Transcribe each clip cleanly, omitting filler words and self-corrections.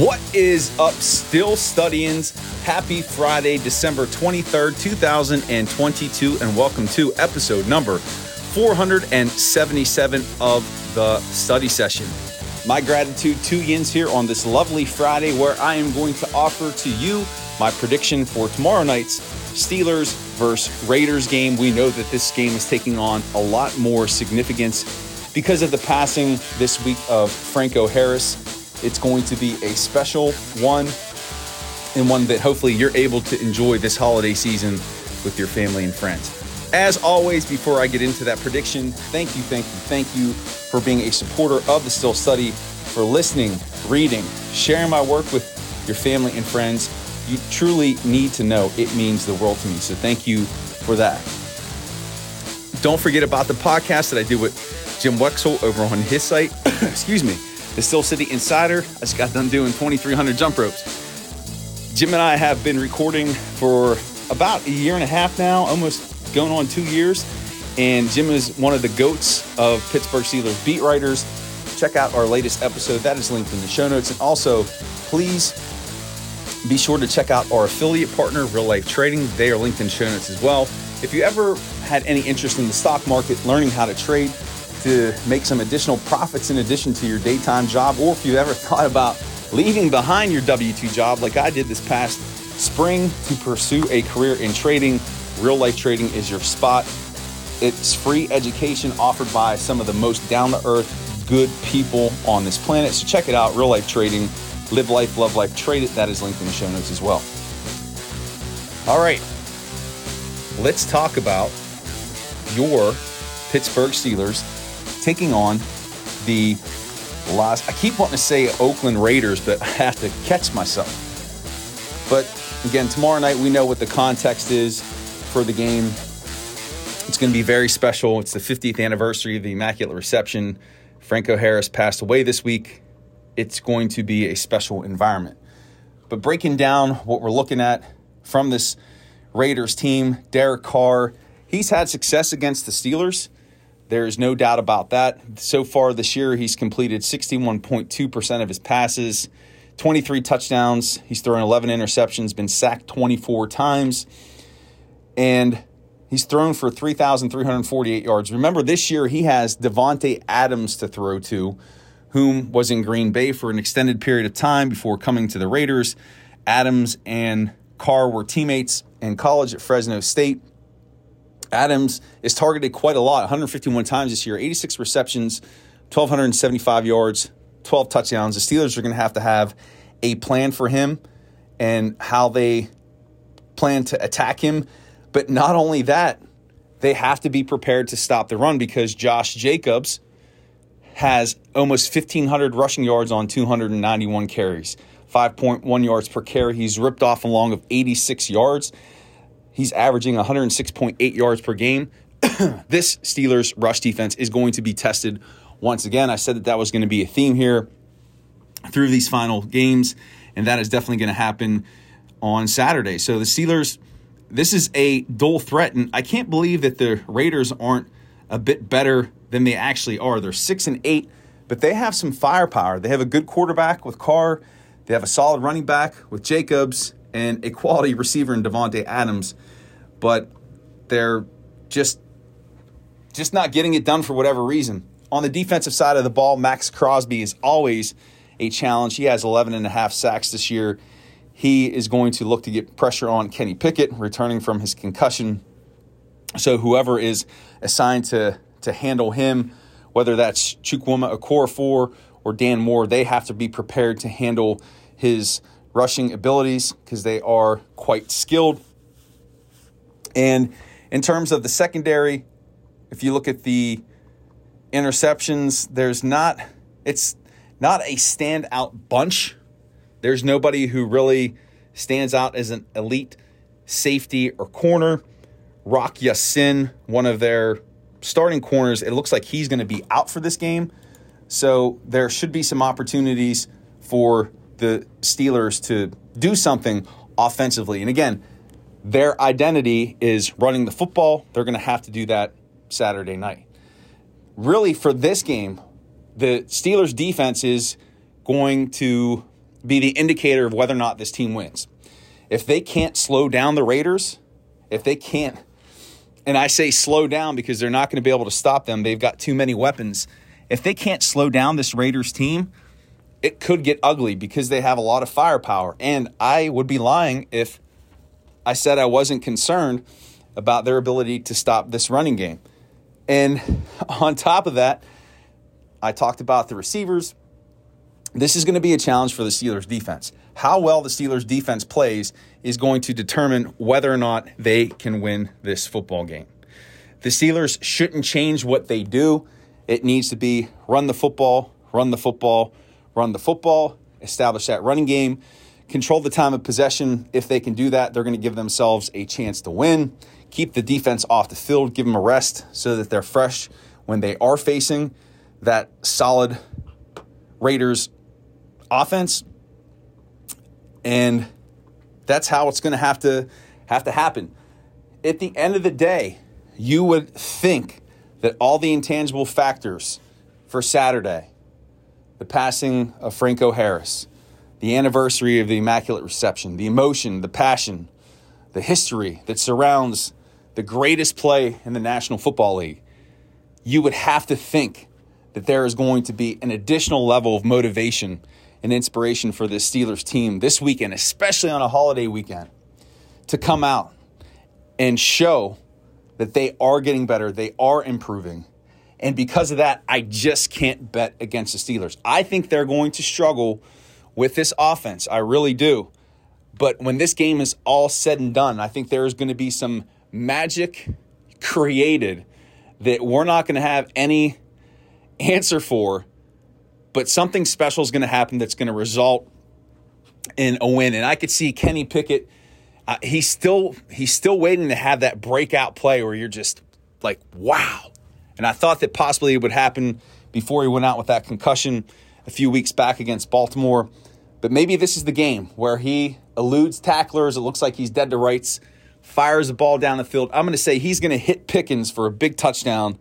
What is up, Still Studyins? Happy Friday, December 23rd, 2022, and welcome to episode number 477 of the study session. My gratitude to Yins here on this lovely Friday, where I am going to offer to you my prediction for tomorrow night's Steelers versus Raiders game. We know that this game is taking on a lot more significance because of the passing this week of Franco Harris. It's going to be a special one, and one that hopefully you're able to enjoy this holiday season with your family and friends. As always, before I get into that prediction, thank you for being a supporter of the Still Study, for listening, reading, sharing my work with your family and friends. You truly need to know it means the world to me, so thank you for that. Don't forget about the podcast that I do with Jim Wexel over on his site. Excuse me. The Steel City Insider. I just got done doing 2,300 jump ropes. Jim and I have been recording for about a year and a half now, almost going on 2 years. And Jim is one of the GOATs of Pittsburgh Steelers beat writers. Check out our latest episode. That is linked in the show notes. And also, please be sure to check out our affiliate partner, Real Life Trading. They are linked in show notes as well. If you ever had any interest in the stock market, learning how to trade, to make some additional profits in addition to your daytime job, or if you ever thought about leaving behind your W-2 job like I did this past spring to pursue a career in trading, Real Life Trading is your spot. It's free education offered by some of the most down-to-earth, good people on this planet. So check it out, Real Life Trading. Live life, love life, trade it. That is linked in the show notes as well. All right, let's talk about your Pittsburgh Steelers taking on the I keep wanting to say Oakland Raiders, but I have to catch myself. But again, tomorrow night, we know what the context is for the game. It's going to be very special. It's the 50th anniversary of the Immaculate Reception. Franco Harris passed away this week. It's going to be a special environment. But breaking down what we're looking at from this Raiders team, Derek Carr, he's had success against the Steelers. There is no doubt about that. So far this year, he's completed 61.2% of his passes, 23 touchdowns. He's thrown 11 interceptions, been sacked 24 times, and he's thrown for 3,348 yards. Remember, this year he has Davante Adams to throw to, whom was in Green Bay for an extended period of time before coming to the Raiders. Adams and Carr were teammates in college at Fresno State. Adams is targeted quite a lot, 151 times this year, 86 receptions, 1,275 yards, 12 touchdowns. The Steelers are going to have a plan for him and how they plan to attack him. But not only that, they have to be prepared to stop the run because Josh Jacobs has almost 1,500 rushing yards on 291 carries, 5.1 yards per carry. He's ripped off a long of 86 yards. He's averaging 106.8 yards per game. This Steelers rush defense is going to be tested once again. I said that was going to be a theme here through these final games, and that is definitely going to happen on Saturday. So the Steelers, this is a dual threat, and I can't believe that the Raiders aren't a bit better than they actually are. They're 6-8, but they have some firepower. They have a good quarterback with Carr. They have a solid running back with Jacobs, and a quality receiver in Davante Adams, but they're just not getting it done for whatever reason. On the defensive side of the ball, Max Crosby is always a challenge. He has 11 and a half sacks this year. He is going to look to get pressure on Kenny Pickett, returning from his concussion. So whoever is assigned to handle him, whether that's Chukwuma Okorafor or Dan Moore, they have to be prepared to handle his rushing abilities because they are quite skilled. And in terms of the secondary, if you look at the interceptions, it's not a standout bunch. There's nobody who really stands out as an elite safety or corner. Rock Ya-Sin, one of their starting corners, it looks like he's going to be out for this game. So there should be some opportunities for the Steelers to do something offensively. And again, their identity is running the football. They're going to have to do that Saturday night. Really, for this game, the Steelers defense is going to be the indicator of whether or not this team wins. If they can't slow down the Raiders, if they can't, and I say slow down because they're not going to be able to stop them. They've got too many weapons. If they can't slow down this Raiders team, it could get ugly because they have a lot of firepower. And I would be lying if I said I wasn't concerned about their ability to stop this running game. And on top of that, I talked about the receivers. This is going to be a challenge for the Steelers defense. How well the Steelers defense plays is going to determine whether or not they can win this football game. The Steelers shouldn't change what they do. It needs to be run the football, run the football, run the football, establish that running game, control the time of possession. If they can do that, they're going to give themselves a chance to win. Keep the defense off the field, give them a rest so that they're fresh when they are facing that solid Raiders offense. And that's how it's going to have to happen. At the end of the day, you would think that all the intangible factors for Saturday, the passing of Franco Harris, the anniversary of the Immaculate Reception, the emotion, the passion, the history that surrounds the greatest play in the National Football League, you would have to think that there is going to be an additional level of motivation and inspiration for this Steelers team this weekend, especially on a holiday weekend, to come out and show that they are getting better, they are improving. And because of that, I just can't bet against the Steelers. I think they're going to struggle with this offense. I really do. But when this game is all said and done, I think there is going to be some magic created that we're not going to have any answer for, but something special is going to happen that's going to result in a win. And I could see Kenny Pickett, he's still waiting to have that breakout play where you're just like, wow. And I thought that possibly it would happen before he went out with that concussion a few weeks back against Baltimore. But maybe this is the game where he eludes tacklers. It looks like he's dead to rights, fires the ball down the field. I'm going to say he's going to hit Pickens for a big touchdown,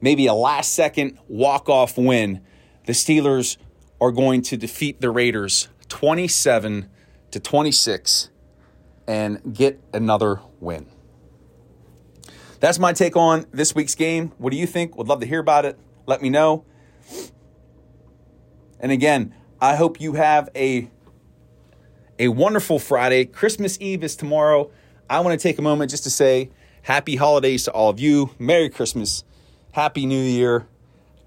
maybe a last-second walk-off win. The Steelers are going to defeat the Raiders 27-26 and get another win. That's my take on this week's game. What do you think? Would love to hear about it. Let me know. And again, I hope you have a wonderful Friday. Christmas Eve is tomorrow. I want to take a moment just to say happy holidays to all of you. Merry Christmas. Happy New Year.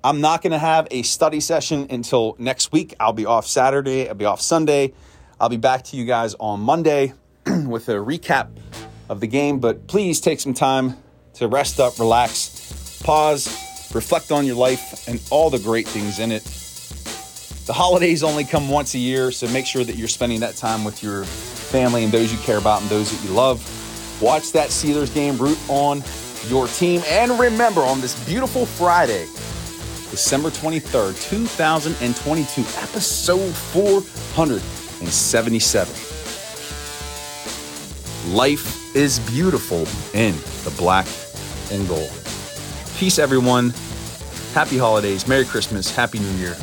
I'm not going to have a study session until next week. I'll be off Saturday. I'll be off Sunday. I'll be back to you guys on Monday with a recap of the game. But please take some time to rest up, relax, pause, reflect on your life and all the great things in it. The holidays only come once a year, so make sure that you're spending that time with your family and those you care about and those that you love. Watch that Steelers game, root on your team. And remember, on this beautiful Friday, December 23rd, 2022, episode 477. Life is beautiful in the black and gold. Peace, everyone. Happy holidays. Merry Christmas. Happy New Year.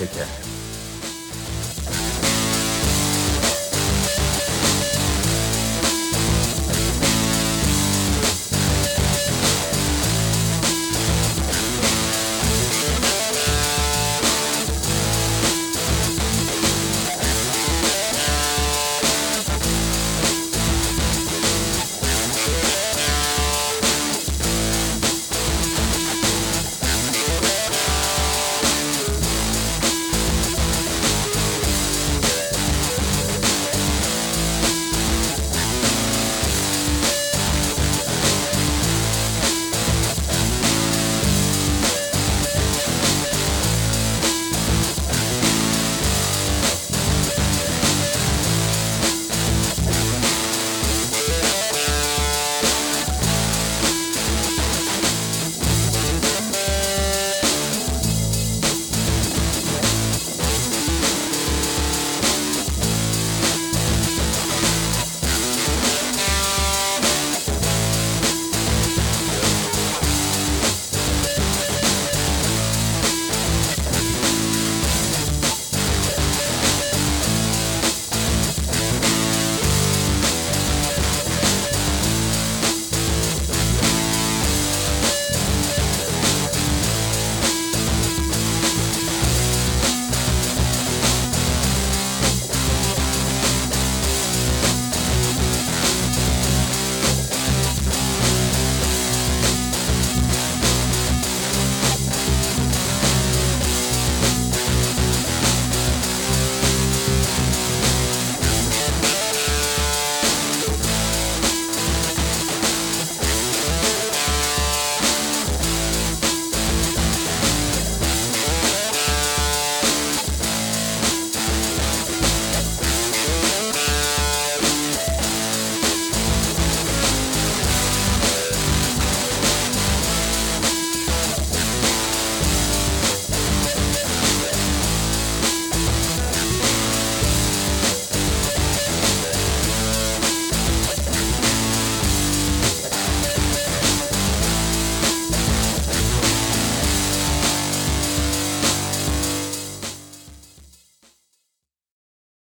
Take care.